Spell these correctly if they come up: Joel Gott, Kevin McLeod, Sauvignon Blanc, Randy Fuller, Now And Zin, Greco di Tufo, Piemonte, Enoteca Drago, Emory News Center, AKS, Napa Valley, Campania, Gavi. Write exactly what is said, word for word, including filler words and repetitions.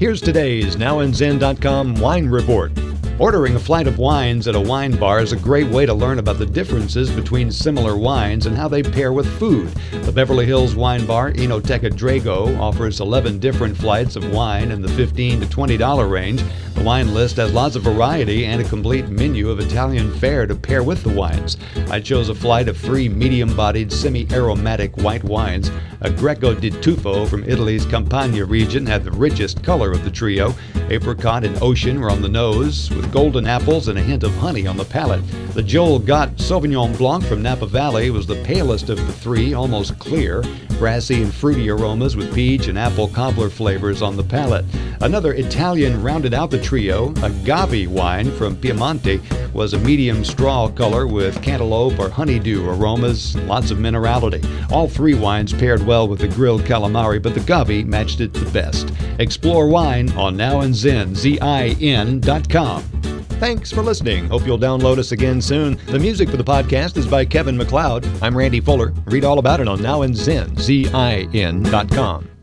Here's today's now and zen dot com Wine Report. Ordering a flight of wines at a wine bar is a great way to learn about the differences between similar wines and how they pair with food. The Beverly Hills wine bar Enoteca Drago offers eleven different flights of wine in the fifteen to twenty dollars range. The wine list has lots of variety and a complete menu of Italian fare to pair with the wines. I chose a flight of three medium-bodied, semi-aromatic white wines. A Greco di Tufo from Italy's Campania region had the richest color of the trio. Apricot and ocean were on the nose, with golden apples and a hint of honey on the palate. The Joel Gott Sauvignon Blanc from Napa Valley was the palest of the three, almost clear. Brassy and fruity aromas with peach and apple cobbler flavors on the palate. Another Italian rounded out the trio. A Gavi wine from Piemonte was a medium straw color with cantaloupe or honeydew aromas, lots of minerality. All three wines paired well with the grilled calamari, but the Gavi matched it the best. Explore wine on now and zen, Z I N dot com. Thanks for listening. Hope you'll download us again soon. The music for the podcast is by Kevin McLeod. I'm Randy Fuller. Read all about it on now and zen, Z I N dot com.